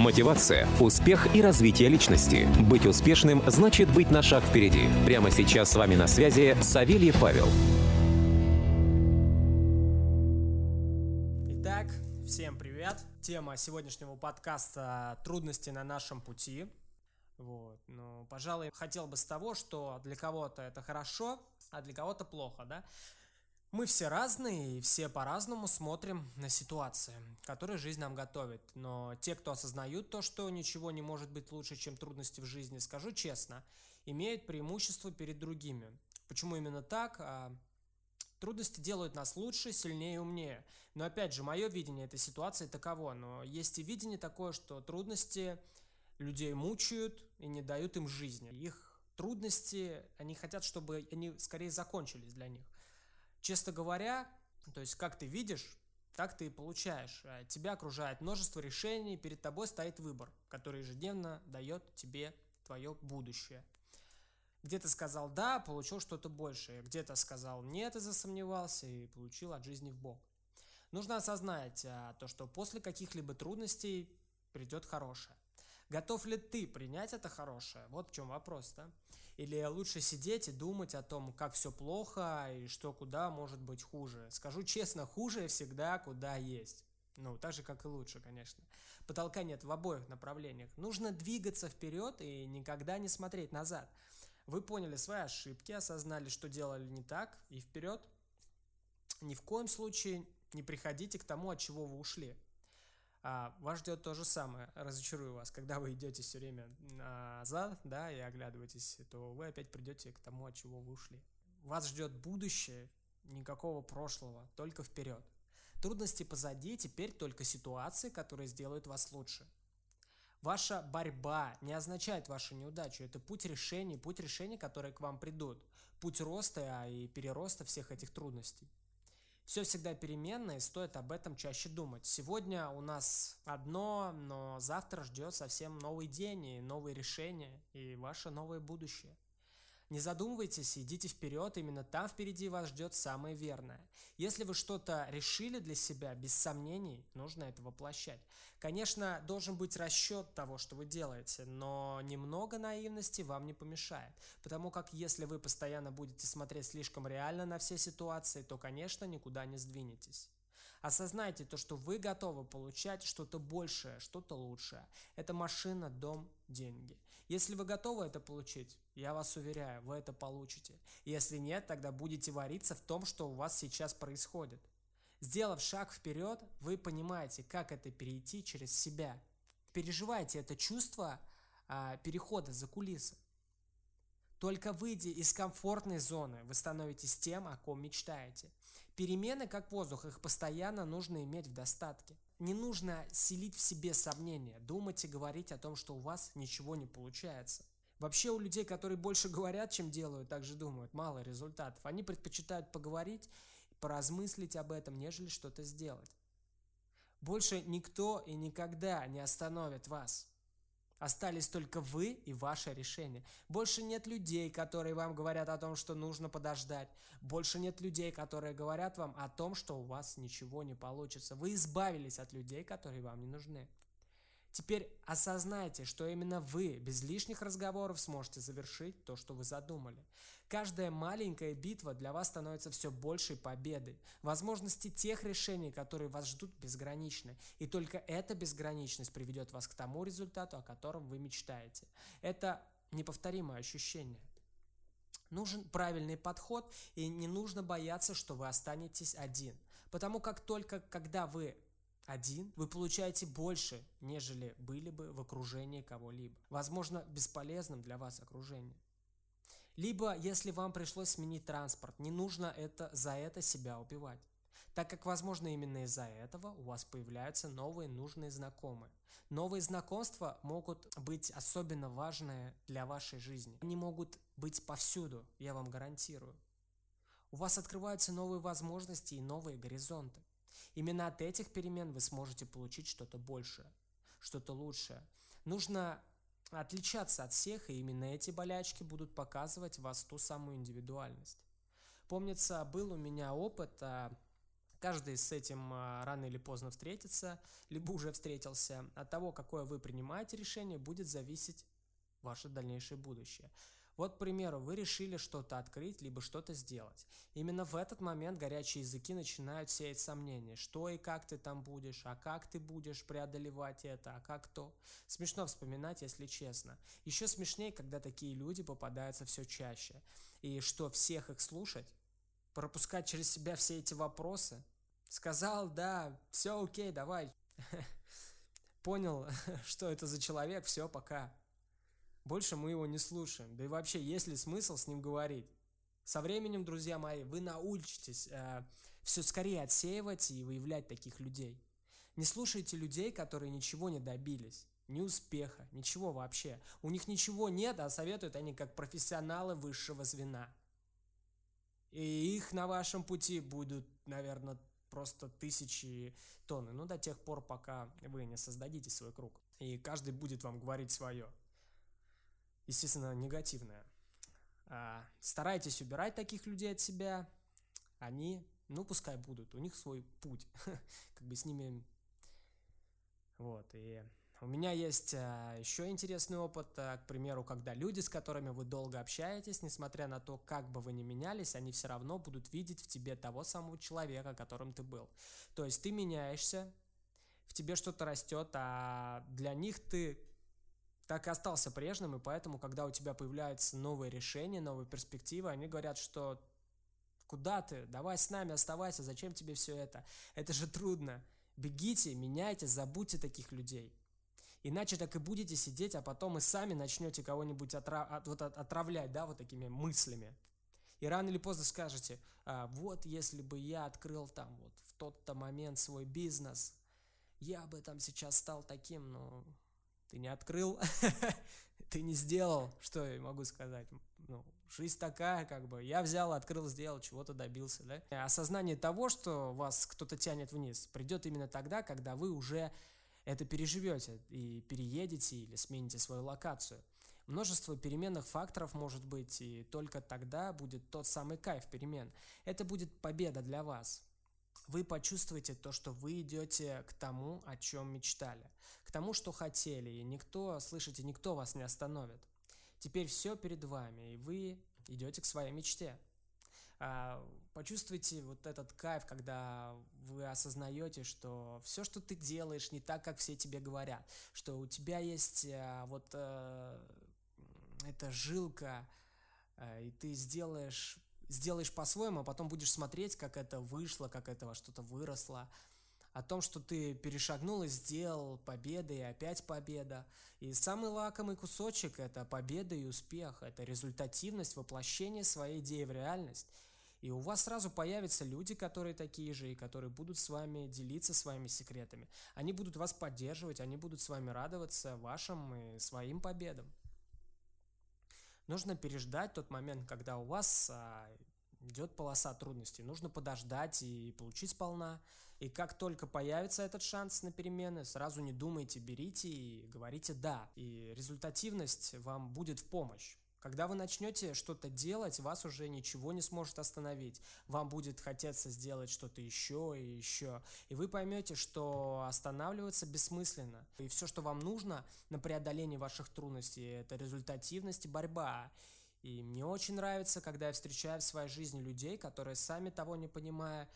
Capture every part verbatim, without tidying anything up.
Мотивация, успех и развитие личности. Быть успешным значит быть на шаг впереди. Прямо сейчас с вами на связи Савельев Павел. Итак, всем привет. Тема сегодняшнего подкаста – трудности на нашем пути. Вот. Ну, пожалуй, хотел бы с того, что для кого-то это хорошо, а для кого-то плохо, да? Мы все разные и все по-разному смотрим на ситуации, которые жизнь нам готовит. Но те, кто осознают то, что ничего не может быть лучше, чем трудности в жизни, скажу честно, имеют преимущество перед другими. Почему именно так? Трудности делают нас лучше, сильнее и умнее. Но опять же, мое видение этой ситуации таково. Но есть и видение такое, что трудности людей мучают и не дают им жизни. Их трудности, они хотят, чтобы они скорее закончились для них. Честно говоря, то есть как ты видишь, так ты и получаешь. Тебя окружает множество решений, перед тобой стоит выбор, который ежедневно дает тебе твое будущее. Где ты сказал «да», получил что-то большее, где ты сказал «нет» и засомневался, и получил от жизни вбок. Нужно осознать то, что после каких-либо трудностей придет хорошее. Готов ли ты принять это хорошее? Вот в чем вопрос, да? Или лучше сидеть и думать о том, как все плохо и что куда может быть хуже? Скажу честно, хуже всегда куда есть. Ну, так же, как и лучше, конечно. Потолка нет в обоих направлениях. Нужно двигаться вперед и никогда не смотреть назад. Вы поняли свои ошибки, осознали, что делали не так, и вперед. Ни в коем случае не приходите к тому, от чего вы ушли. А, вас ждет то же самое, разочарую вас, когда вы идете все время назад, да, и оглядываетесь, то вы опять придете к тому, от чего вы ушли. Вас ждет будущее, никакого прошлого, только вперед. Трудности позади, теперь только ситуации, которые сделают вас лучше. Ваша борьба не означает вашу неудачу, это путь решений, путь решений, которые к вам придут, путь роста и перероста всех этих трудностей. Все всегда переменно, и стоит об этом чаще думать. Сегодня у нас одно, но завтра ждет совсем новый день и новые решения, и ваше новое будущее. Не задумывайтесь, идите вперед, именно там впереди вас ждет самое верное. Если вы что-то решили для себя, без сомнений, нужно это воплощать. Конечно, должен быть расчет того, что вы делаете, но немного наивности вам не помешает. Потому как если вы постоянно будете смотреть слишком реально на все ситуации, то, конечно, никуда не сдвинетесь. Осознайте то, что вы готовы получать что-то большее, что-то лучшее. Это машина, дом, деньги. Если вы готовы это получить, я вас уверяю, вы это получите. Если нет, тогда будете вариться в том, что у вас сейчас происходит. Сделав шаг вперед, вы понимаете, как это перейти через себя. Переживайте это чувство а, перехода за кулисы. Только выйдя из комфортной зоны, вы становитесь тем, о ком мечтаете. Перемены, как воздух, их постоянно нужно иметь в достатке. Не нужно селить в себе сомнения, думать и говорить о том, что у вас ничего не получается. Вообще у людей, которые больше говорят, чем делают, также думают, мало результатов. Они предпочитают поговорить, поразмыслить об этом, нежели что-то сделать. Больше никто и никогда не остановит вас. Остались только вы и ваше решение. Больше нет людей, которые вам говорят о том, что нужно подождать. Больше нет людей, которые говорят вам о том, что у вас ничего не получится. Вы избавились от людей, которые вам не нужны. Теперь осознайте, что именно вы без лишних разговоров сможете завершить то, что вы задумали. Каждая маленькая битва для вас становится все большей победой. Возможности тех решений, которые вас ждут, безграничны. И только эта безграничность приведет вас к тому результату, о котором вы мечтаете. Это неповторимое ощущение. Нужен правильный подход, и не нужно бояться, что вы останетесь один. Потому как только когда вы один, вы получаете больше, нежели были бы в окружении кого-либо. Возможно, бесполезным для вас окружение. Либо, если вам пришлось сменить транспорт, не нужно это, за это себя убивать. Так как, возможно, именно из-за этого у вас появляются новые нужные знакомые. Новые знакомства могут быть особенно важны для вашей жизни. Они могут быть повсюду, я вам гарантирую. У вас открываются новые возможности и новые горизонты. Именно от этих перемен вы сможете получить что-то большее, что-то лучшее. Нужно отличаться от всех, и именно эти болячки будут показывать вас ту самую индивидуальность. Помнится, был у меня опыт, Каждый с этим рано или поздно встретится, либо уже встретился. От того, какое вы принимаете решение, будет зависеть ваше дальнейшее будущее. Вот, к примеру, вы решили что-то открыть, либо что-то сделать. Именно в этот момент горячие языки начинают сеять сомнения. Что и как ты там будешь, а как ты будешь преодолевать это, а как то. Смешно вспоминать, если честно. Еще смешнее, когда такие люди попадаются все чаще. И что, всех их слушать? Пропускать через себя все эти вопросы? Сказал, да, все окей, давай. Понял, что это за человек, все, пока. Больше мы его не слушаем. Да и вообще, есть ли смысл с ним говорить? Со временем, друзья мои, вы научитесь э, все скорее отсеивать и выявлять таких людей. Не слушайте людей, которые ничего не добились, ни успеха, ничего вообще. У них ничего нет, а советуют они как профессионалы высшего звена. И их на вашем пути будут, наверное, просто тысячи тонн. Ну, до тех пор, пока вы не создадите свой круг. И каждый будет вам говорить свое. Естественно, негативное. Старайтесь убирать таких людей от себя. Они, ну, пускай будут. У них свой путь. Как бы с ними... Вот. И у меня есть еще интересный опыт. К примеру, когда люди, с которыми вы долго общаетесь, несмотря на то, как бы вы ни менялись, они все равно будут видеть в тебе того самого человека, которым ты был. То есть ты меняешься, в тебе что-то растет, а для них ты... так и остался прежним, и поэтому, когда у тебя появляются новые решения, новые перспективы, они говорят, что куда ты, давай с нами, оставайся, зачем тебе все это? Это же трудно. Бегите, меняйте, забудьте таких людей. Иначе так и будете сидеть, а потом и сами начнете кого-нибудь отра... от... вот от... отравлять, да, вот такими мыслями. И рано или поздно скажете, а, вот если бы я открыл там вот в тот-то момент свой бизнес, я бы там сейчас стал таким, но... Ты не открыл, ты не сделал, что я могу сказать. Ну, жизнь такая, как бы, я взял, открыл, сделал, чего-то добился, да. Осознание того, что вас кто-то тянет вниз, придет именно тогда, когда вы уже это переживете и переедете или смените свою локацию. Множество переменных факторов может быть, и только тогда будет тот самый кайф перемен. Это будет победа для вас. Вы почувствуете то, что вы идете к тому, о чем мечтали, к тому, что хотели, и никто, слышите, никто вас не остановит. Теперь все перед вами, и вы идете к своей мечте. Почувствуйте вот этот кайф, когда вы осознаете, что все, что ты делаешь, не так, как все тебе говорят, что у тебя есть вот эта жилка, и ты сделаешь... Сделаешь по-своему, а потом будешь смотреть, как это вышло, как этого что-то выросло. О том, что ты перешагнул и сделал победы, и опять победа. И самый лакомый кусочек – это победа и успех. Это результативность, воплощение своей идеи в реальность. И у вас сразу появятся люди, которые такие же, и которые будут с вами делиться своими секретами. Они будут вас поддерживать, они будут с вами радоваться вашим и своим победам. Нужно переждать тот момент, когда у вас а, идет полоса трудностей. Нужно подождать и получить сполна. И как только появится этот шанс на перемены, сразу не думайте, берите и говорите «да». И результативность вам будет в помощь. Когда вы начнете что-то делать, вас уже ничего не сможет остановить. Вам будет хотеться сделать что-то еще и еще. И вы поймете, что останавливаться бессмысленно. И все, что вам нужно на преодоление ваших трудностей, это результативность и борьба. И мне очень нравится, когда я встречаю в своей жизни людей, которые, сами того не понимая,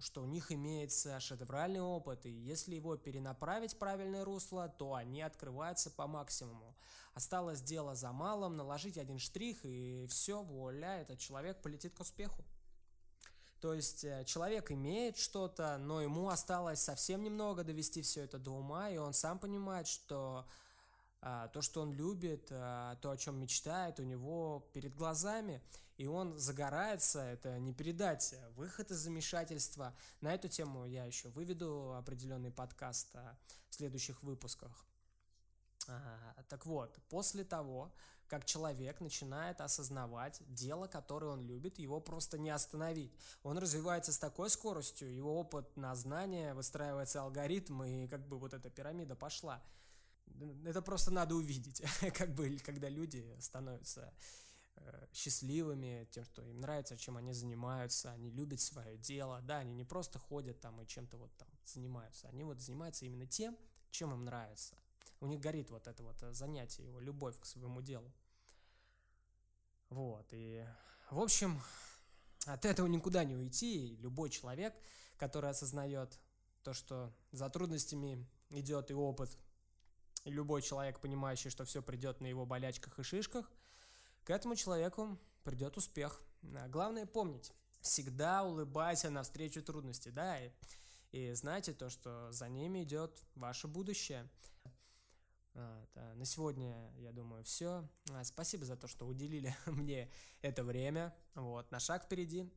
что у них имеется шедевральный опыт, и если его перенаправить в правильное русло, то они открываются по максимуму. Осталось дело за малым, наложить один штрих, и все, вуаля, этот человек полетит к успеху. То есть человек имеет что-то, но ему осталось совсем немного довести все это до ума, и он сам понимает, что а, то, что он любит, а, то, о чем мечтает, у него перед глазами, и он загорается, это не передать, выход из замешательства. На эту тему я еще выведу определенный подкаст а, в следующих выпусках. А, так вот, после того, как человек начинает осознавать дело, которое он любит, его просто не остановить. Он развивается с такой скоростью, его опыт на знание, выстраивается алгоритм, и как бы вот эта пирамида пошла. Это просто надо увидеть, как бы, когда люди становятся счастливыми тем, что им нравится, чем они занимаются, они любят свое дело, да, они не просто ходят там и чем-то вот там занимаются, они вот занимаются именно тем, чем им нравится. У них горит вот это вот занятие, его любовь к своему делу. Вот, и в общем, от этого никуда не уйти, и любой человек, который осознает то, что за трудностями идет и опыт, и любой человек, понимающий, что все придет на его болячках и шишках, к этому человеку придет успех. А главное помнить, всегда улыбайся навстречу трудности, да, и, и знайте то, что за ними идет ваше будущее. Вот, а на сегодня, я думаю, все. А спасибо за то, что уделили мне это время. Вот, на шаг впереди.